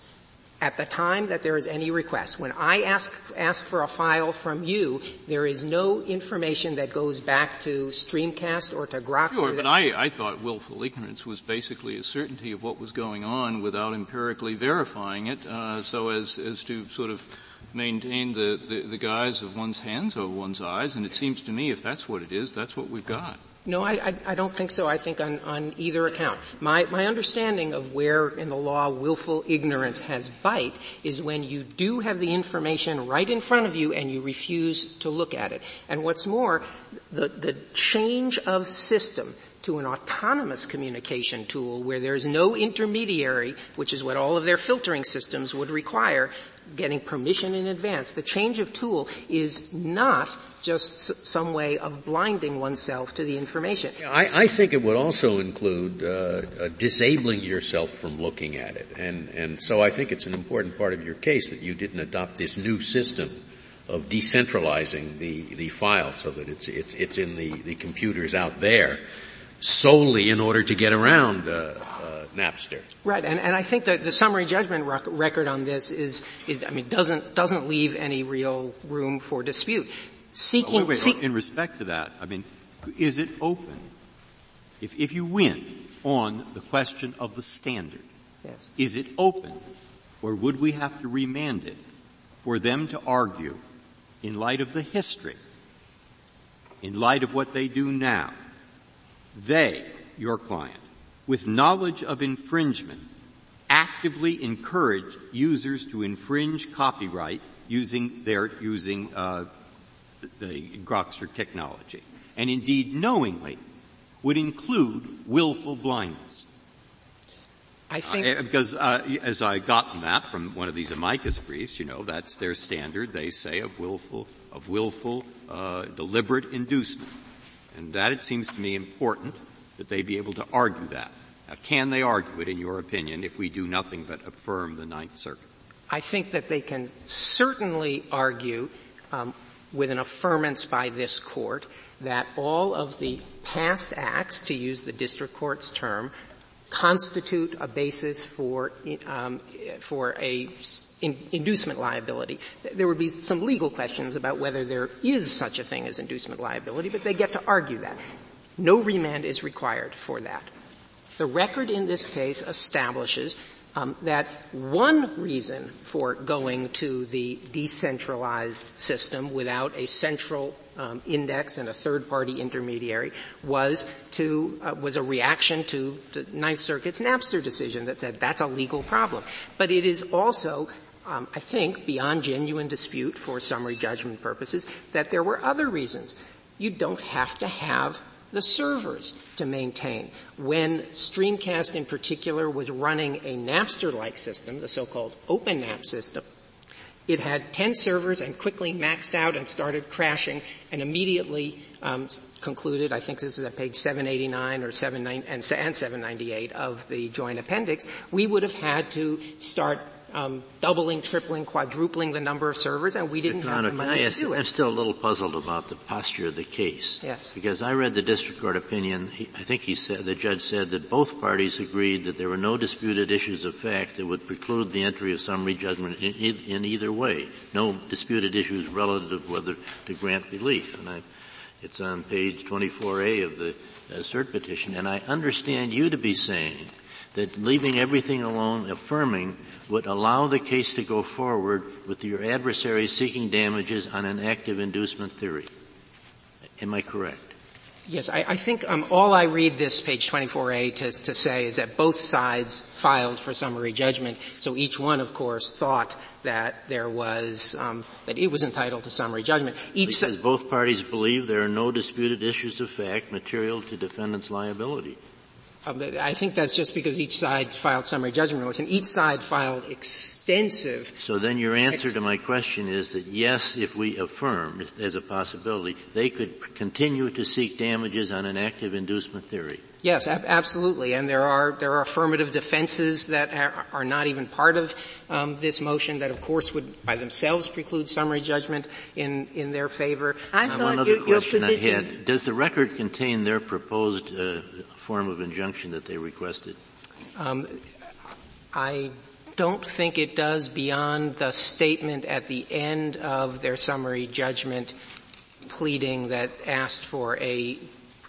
at the time that there is any request. When I ask ask for a file from you, there is no information that goes back to Streamcast or to Grokster. Sure, but I, I thought willful ignorance was basically a certainty of what was going on without empirically verifying it, uh, so as as to sort of maintain the, the, the guise of one's hands over one's eyes, and it seems to me if that's what it is, that's what we've got. No, I, I, I don't think so. I think on, on either account. My, my understanding of where in the law willful ignorance has bite is when you do have the information right in front of you and you refuse to look at it. And what's more, the, the change of system to an autonomous communication tool where there's no intermediary, which is what all of their filtering systems would require, getting permission in advance. The change of tool is not just some way of blinding oneself to the information. Yeah, I, I think it would also include uh, uh, disabling yourself from looking at it. And, and so I think it's an important part of your case that you didn't adopt this new system of decentralizing the, the file so that it's, it's, it's in the, the computers out there solely in order to get around uh, uh Napster. Right, and, and I think that the summary judgment rec- record on this is, is, I mean, doesn't doesn't leave any real room for dispute. Seeking, oh, wait, wait, se- in respect to that, I mean, is it open? If if you win on the question of the standard, yes, is it open, or would we have to remand it for them to argue, in light of the history, in light of what they do now? They, your client, with knowledge of infringement, actively encouraged users to infringe copyright using their, using, uh, the Grokster technology. And indeed, knowingly, would include willful blindness. I think uh, because uh, as I gotten that from one of these amicus briefs, you know, that's their standard, they say, of willful, of willful, uh, deliberate inducement. And that, it seems to me, important that they be able to argue that. Now, can they argue it, in your opinion, if we do nothing but affirm the Ninth Circuit? I think that they can certainly argue, um, with an affirmance by this Court, that all of the past acts, to use the district court's term, constitute a basis for um, for a in- inducement liability. There would be some legal questions about whether there is such a thing as inducement liability, but they get to argue that. No remand is required for that. The record in this case establishes um, that one reason for going to the decentralized system without a central um, index and a third-party intermediary was to uh, was a reaction to the Ninth Circuit's Napster decision that said that's a legal problem. But it is also, um, I think, beyond genuine dispute for summary judgment purposes, that there were other reasons. You don't have to have the servers to maintain. When Streamcast in particular was running a Napster-like system, the so-called OpenNap system, it had ten servers and quickly maxed out and started crashing and immediately um, concluded, I think this is at page seven eighty-nine or seven ninety-eight of the joint appendix, we would have had to start um, doubling, tripling, quadrupling the number of servers, and we didn't O'Connor, have the money to do it. I'm still a little puzzled about the posture of the case. Yes. Because I read the district court opinion. He, I think he said, the judge said that both parties agreed that there were no disputed issues of fact that would preclude the entry of summary judgment in, in, in either way. No disputed issues relative whether to grant relief. And I, It's on page twenty-four A of the uh, cert petition, and I understand you to be saying that leaving everything alone, affirming, would allow the case to go forward with your adversary seeking damages on an active inducement theory. Am I correct? Yes, I, I think um, all I read this page twenty-four A to, to say is that both sides filed for summary judgment, so each one, of course, thought that there was um, that it was entitled to summary judgment. Each because si- both parties believe there are no disputed issues of fact material to defendant's liability. Um, I think that's just because each side filed summary judgment notice, and each side filed extensive. So then your answer ex- to my question is that yes, if we affirm, if there's a possibility, they could continue to seek damages on an active inducement theory. Yes, ab- absolutely, and there are there are affirmative defenses that are, are not even part of um, this motion that, of course, would by themselves preclude summary judgment in in their favor. I um, one other your, question your position... I had: does the record contain their proposed uh, form of injunction that they requested? Um, I don't think it does beyond the statement at the end of their summary judgment pleading that asked for a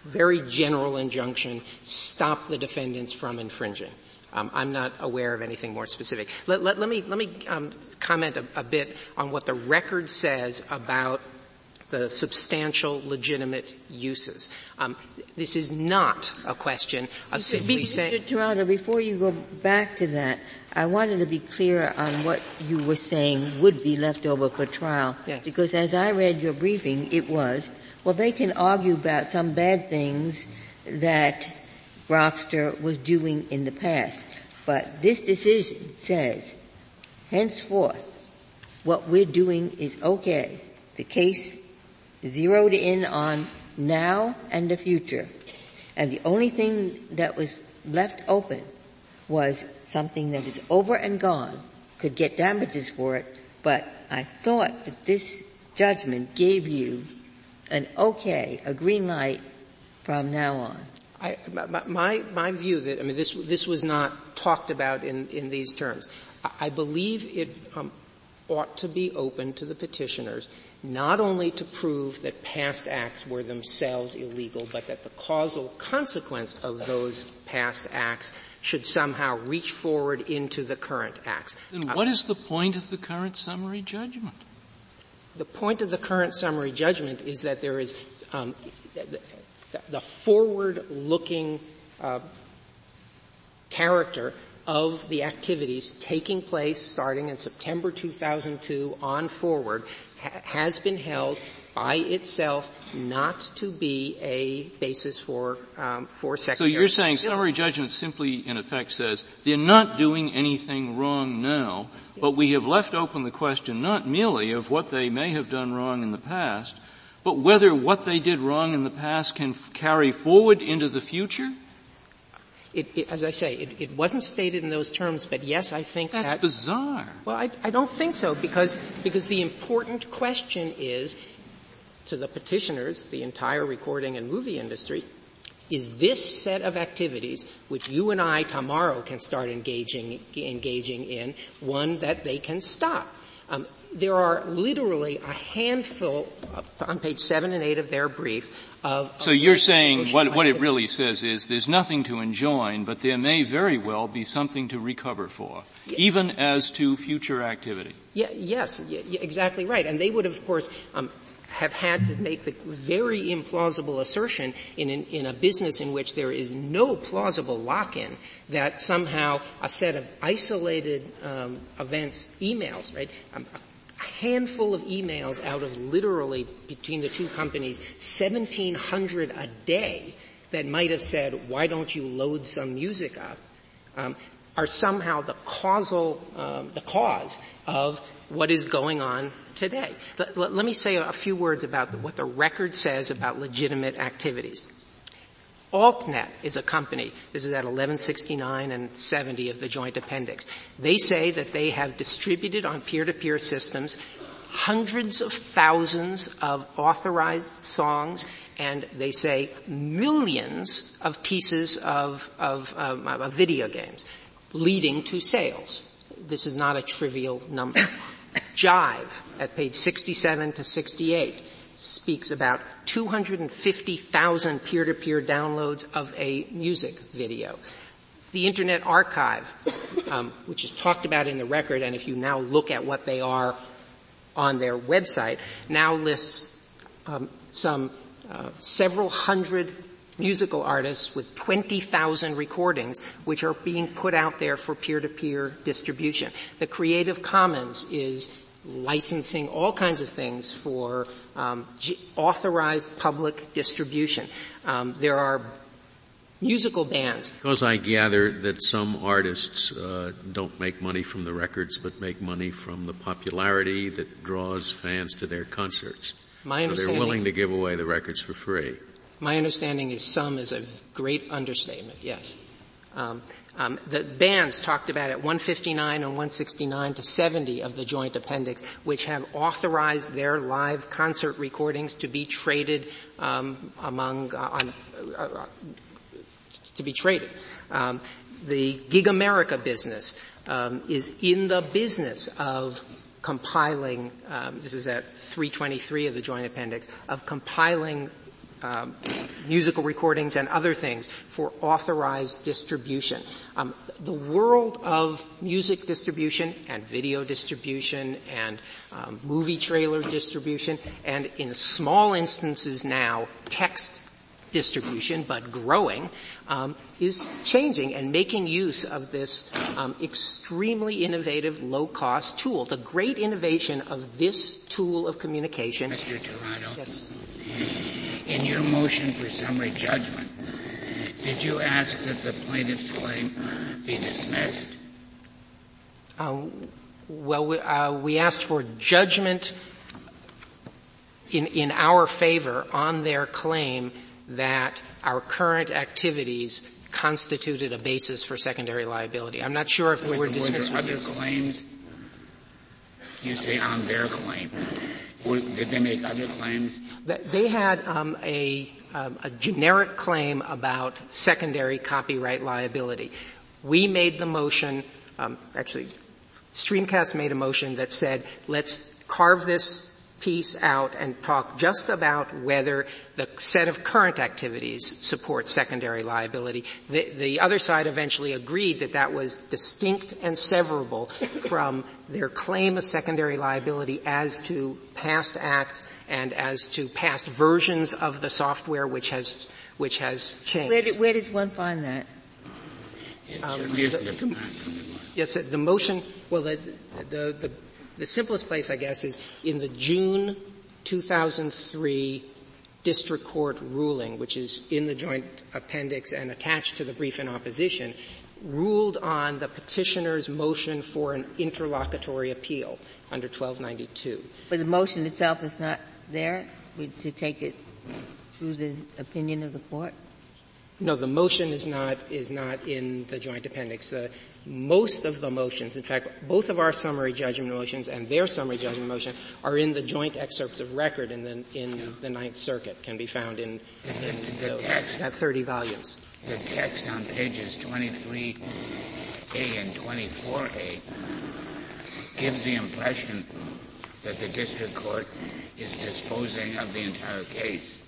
very general injunction, stop the defendants from infringing. Um, I'm not aware of anything more specific. Let, let, let me, let me um, comment a, a bit on what the record says about the substantial legitimate uses. Um, this is not a question of simply saying... Toronto, before you go back to that, I wanted to be clear on what you were saying would be left over for trial. Yes. Because as I read your briefing, it was... Well, they can argue about some bad things that Grokster was doing in the past, but this decision says, henceforth, what we're doing is okay. The case zeroed in on now and the future, and the only thing that was left open was something that is over and gone, could get damages for it, but I thought that this judgment gave you an okay, a green light from now on. I, my, my view that, I mean, this, this was not talked about in, in these terms. I believe it um, ought to be open to the petitioners not only to prove that past acts were themselves illegal, but that the causal consequence of those past acts should somehow reach forward into the current acts. Then what uh, is the point of the current summary judgment? The point of the current summary judgment is that there is um, the, the forward-looking uh, character of the activities taking place starting in September two thousand two on forward ha- has been held by itself not to be a basis for um, for secondary. So you're saying summary judgment simply, in effect, says they're not doing anything wrong now, yes, but we have left open the question not merely of what they may have done wrong in the past, but whether what they did wrong in the past can f- carry forward into the future? It, it, as I say, it, it wasn't stated in those terms, but yes, I think that's that, bizarre. Well, I, I don't think so, because because the important question is, to the petitioners, the entire recording and movie industry, is this set of activities, which you and I tomorrow can start engaging engaging in, one that they can stop. Um, there are literally a handful, of, on page seven and eight of their brief, of... So of you're saying what, what it really says is there's nothing to enjoin, but there may very well be something to recover for, yes, even as to future activity. Yeah, yes, yeah, exactly right. And they would, of course... Um, have had to make the very implausible assertion in, an, in a business in which there is no plausible lock-in that somehow a set of isolated um, events, emails, right, um, a handful of emails out of literally between the two companies, seventeen hundred a day that might have said, why don't you load some music up, um, are somehow the causal, um, the cause of what is going on today. Let, let, let me say a few words about what the record says about legitimate activities. AltNet is a company. This is at eleven sixty-nine and seventy of the joint appendix. They say that they have distributed on peer-to-peer systems hundreds of thousands of authorized songs, and they say millions of pieces of, of, um, of video games, leading to sales. This is not a trivial number. Jive, at page sixty-seven to sixty-eight, speaks about two hundred fifty thousand peer-to-peer downloads of a music video. The Internet Archive, um, which is talked about in the record, and if you now look at what they are on their website, now lists um, some uh, several hundred musical artists with twenty thousand recordings, which are being put out there for peer-to-peer distribution. The Creative Commons is licensing all kinds of things for um, g- authorized public distribution. Um, there are musical bands. Because I gather that some artists uh, don't make money from the records, but make money from the popularity that draws fans to their concerts. My understanding, so they're willing to give away the records for free. My understanding is some is a great understatement. Yes. Um, Um, the bands talked about at one fifty-nine and one sixty-nine to seventy of the joint appendix, which have authorized their live concert recordings to be traded um, among uh, on, uh, uh, to be traded. Um, the Gig America business um, is in the business of compiling. Um, this is at three twenty-three of the joint appendix of compiling. Um, musical recordings and other things for authorized distribution. Um, the world of music distribution and video distribution and um, movie trailer distribution, and in small instances now text distribution, but growing, um, is changing and making use of this um, extremely innovative, low-cost tool. The great innovation of this tool of communication. Mister Toronto. Yes. In your motion for summary judgment, did you ask that the plaintiff's claim be dismissed? Uh, well, we, uh, we asked for judgment in, in our favor on their claim that our current activities constituted a basis for secondary liability. I'm not sure if we were dismissed. Were there other claims? You say on their claim. Did they make other claims? They had um, a, um, a generic claim about secondary copyright liability. We made the motion, um, actually, Streamcast made a motion that said, let's carve this piece out and talk just about whether the set of current activities supports secondary liability. The, the other side eventually agreed that that was distinct and severable from their claim of secondary liability as to past acts and as to past versions of the software which has which has changed. Where, do, where does one find that? Um, the, the, yes, the motion. Well, the the. the The simplest place, I guess, is in the June two thousand three district court ruling, which is in the joint appendix and attached to the brief in opposition, ruled on the petitioner's motion for an interlocutory appeal under twelve ninety-two. But the motion itself is not there to take it through the opinion of the court? No, the motion is not, is not in the joint appendix. Uh, Most of the motions, in fact, both of our summary judgment motions and their summary judgment motion are in the joint excerpts of record in the, in the Ninth Circuit, can be found in, in the, the, the text, at thirty volumes. The text on pages twenty-three A and twenty-four A gives the impression that the district court is disposing of the entire case.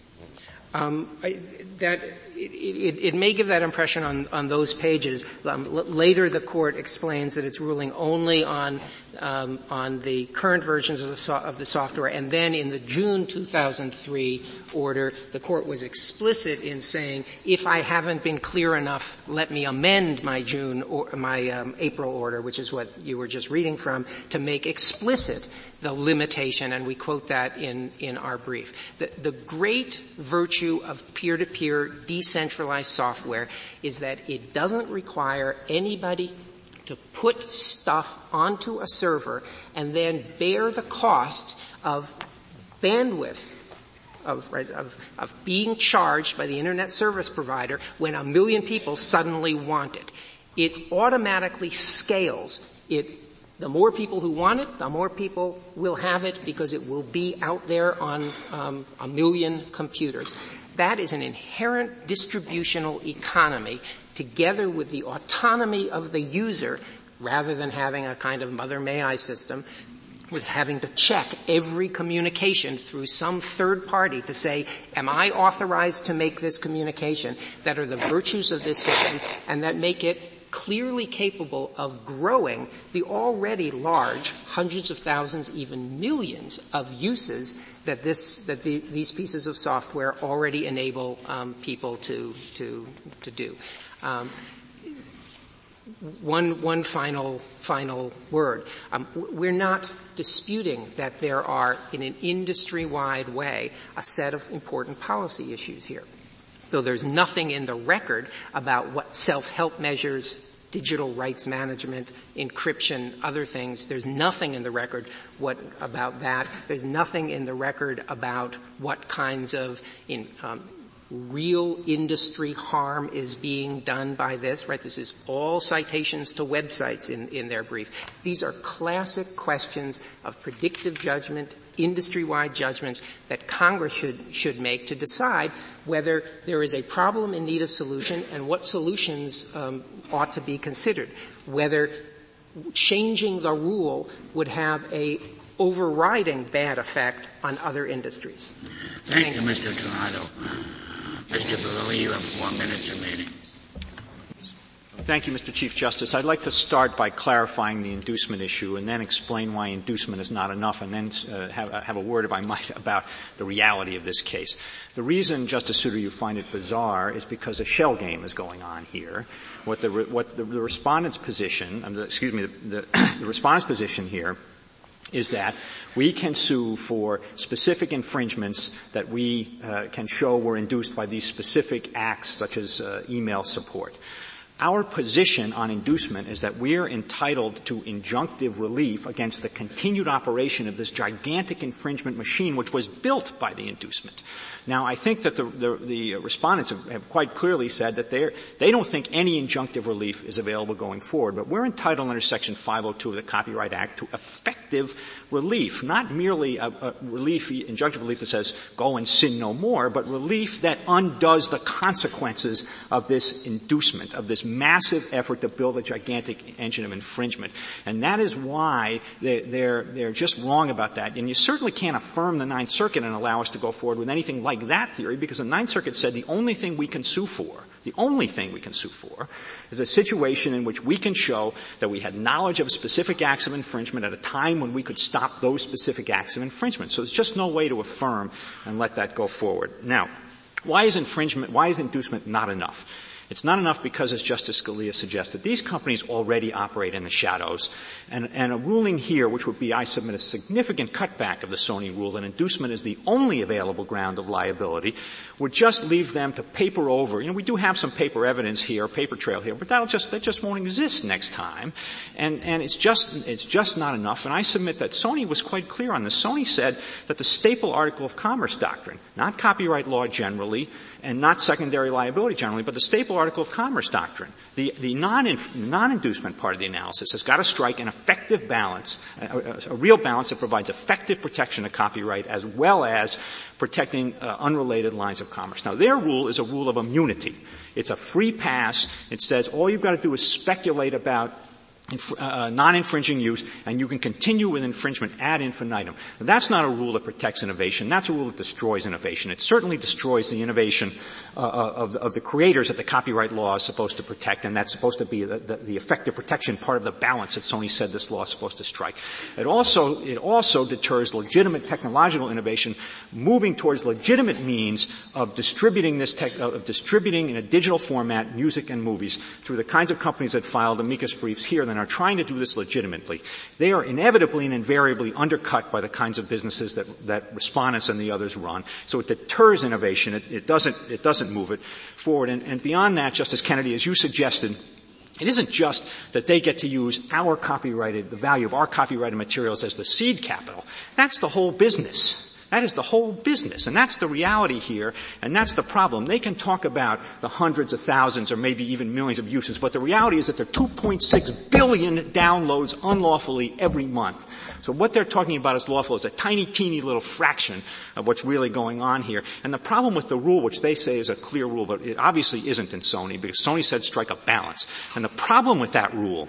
Um, I, that it, it, it may give that impression on, on those pages. Um, l- later, the court explains that it's ruling only on um, on the current versions of the, so- of the software. And then, in the June two thousand three order, the court was explicit in saying, "If I haven't been clear enough, let me amend my June or my um, April order," which is what you were just reading from, to make explicit the limitation, and we quote that in, in our brief. The, the great virtue of peer-to-peer decentralized software is that it doesn't require anybody to put stuff onto a server and then bear the costs of bandwidth, of, right, of, of being charged by the internet service provider when a million people suddenly want it. It automatically scales. It The more people who want it, the more people will have it because it will be out there on um, a million computers. That is an inherent distributional economy together with the autonomy of the user rather than having a kind of mother may I system was having to check every communication through some third party to say, am I authorized to make this communication, that are the virtues of this system and that make it clearly capable of growing the already large hundreds of thousands, even millions of uses that this, that the, these pieces of software already enable um, people to, to, to do. Um, one, one final, final word. Um, we're not disputing that there are, in an industry-wide way, a set of important policy issues here. Though there's nothing in the record about what self-help measures, digital rights management, encryption, other things. There's nothing in the record what about that. There's nothing in the record about what kinds of in, um, real industry harm is being done by this. Right? This is all citations to websites in, in their brief. These are classic questions of predictive judgment, industry-wide judgments that Congress should should make to decide whether there is a problem in need of solution and what solutions um, ought to be considered, whether changing the rule would have a overriding bad effect on other industries. Thank, Thank you, you, Mister Toronto. Mister Verrilli, you have four minutes remaining. Thank you, Mister Chief Justice. I'd like to start by clarifying the inducement issue and then explain why inducement is not enough and then uh, have, have a word, if I might, about the reality of this case. The reason, Justice Souter, you find it bizarre is because a shell game is going on here. What the, re, what the, the respondent's position, um, the, excuse me, the, the, the respondent's position here is that we can sue for specific infringements that we uh, can show were induced by these specific acts such as uh, email support. Our position on inducement is that we are entitled to injunctive relief against the continued operation of this gigantic infringement machine which was built by the inducement. Now, I think that the, the, the respondents have, have quite clearly said that they they don't think any injunctive relief is available going forward, but we're entitled under Section five oh two of the Copyright Act to effective relief, not merely a, a relief, injunctive relief that says go and sin no more, but relief that undoes the consequences of this inducement, of this massive effort to build a gigantic engine of infringement. And that is why they're, they're, they're just wrong about that. And you certainly can't affirm the Ninth Circuit and allow us to go forward with anything like that theory, because the Ninth Circuit said the only thing we can sue for, the only thing we can sue for, is a situation in which we can show that we had knowledge of specific acts of infringement at a time when we could stop those specific acts of infringement. So there's just no way to affirm and let that go forward. Now, why is infringement, why is inducement not enough? It's not enough because, as Justice Scalia suggested, these companies already operate in the shadows. And, and a ruling here, which would be, I submit, a significant cutback of the Sony rule, and inducement is the only available ground of liability, would just leave them to paper over. You know, we do have some paper evidence here, paper trail here, but that'll just, that just won't exist next time. And, and it's just, it's just not enough. And I submit that Sony was quite clear on this. Sony said that the staple article of commerce doctrine, not copyright law generally, and not secondary liability generally, but the staple article of commerce doctrine, the, the non, non-inducement part of the analysis has got to strike an effective balance, a, a, a real balance that provides effective protection of copyright as well as protecting uh, unrelated lines of commerce. Now, their rule is a rule of immunity. It's a free pass. It says all you've got to do is speculate about Inf- uh, non-infringing use, and you can continue with infringement ad infinitum. Now, that's not a rule that protects innovation. That's a rule that destroys innovation. It certainly destroys the innovation uh, of, of the creators that the copyright law is supposed to protect, and that's supposed to be the, the, the effective protection part of the balance that Sony said this law is supposed to strike. It also, it also deters legitimate technological innovation, moving towards legitimate means of distributing this tech, of distributing in a digital format music and movies through the kinds of companies that filed amicus briefs here and are trying to do this legitimately. They are inevitably and invariably undercut by the kinds of businesses that, that respondents and the others run. So it deters innovation. It, it doesn't, it doesn't move it forward. And, and beyond that, Justice Kennedy, as you suggested, it isn't just that they get to use our copyrighted, the value of our copyrighted materials as the seed capital. That's the whole business. That is the whole business, and that's the reality here, and that's the problem. They can talk about the hundreds of thousands or maybe even millions of uses, but the reality is that there are two point six billion downloads unlawfully every month. So what they're talking about as lawful is a tiny, teeny little fraction of what's really going on here. And the problem with the rule, which they say is a clear rule, but it obviously isn't in Sony, because Sony said strike a balance. And the problem with that rule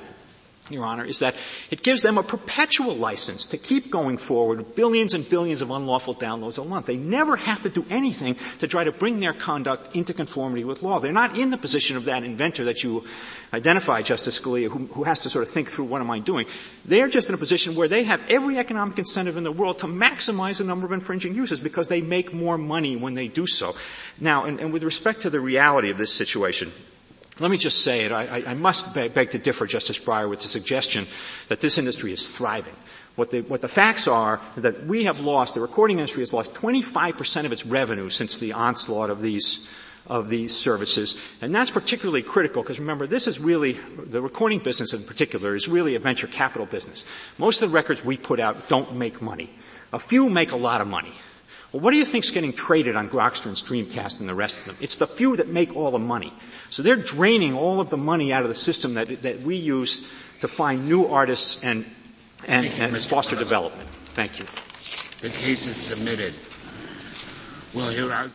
Your Honor, is that it gives them a perpetual license to keep going forward with billions and billions of unlawful downloads a month. They never have to do anything to try to bring their conduct into conformity with law. They're not in the position of that inventor that you identify, Justice Scalia, who, who has to sort of think through, what am I doing? They're just in a position where they have every economic incentive in the world to maximize the number of infringing uses because they make more money when they do so. Now, and, and with respect to the reality of this situation, let me just say it. I, I must beg, beg to differ, Justice Breyer, with the suggestion that this industry is thriving. What the, what the facts are is that we have lost, the recording industry has lost twenty-five percent of its revenue since the onslaught of these, of these services. And that's particularly critical because, remember, this is really, the recording business in particular is really a venture capital business. Most of the records we put out don't make money. A few make a lot of money. Well, what do you think's getting traded on Grokster and Streamcast and the rest of them? It's the few that make all the money. So they're draining all of the money out of the system that that we use to find new artists and and, and foster development. Thank you. The case is submitted. We'll hear our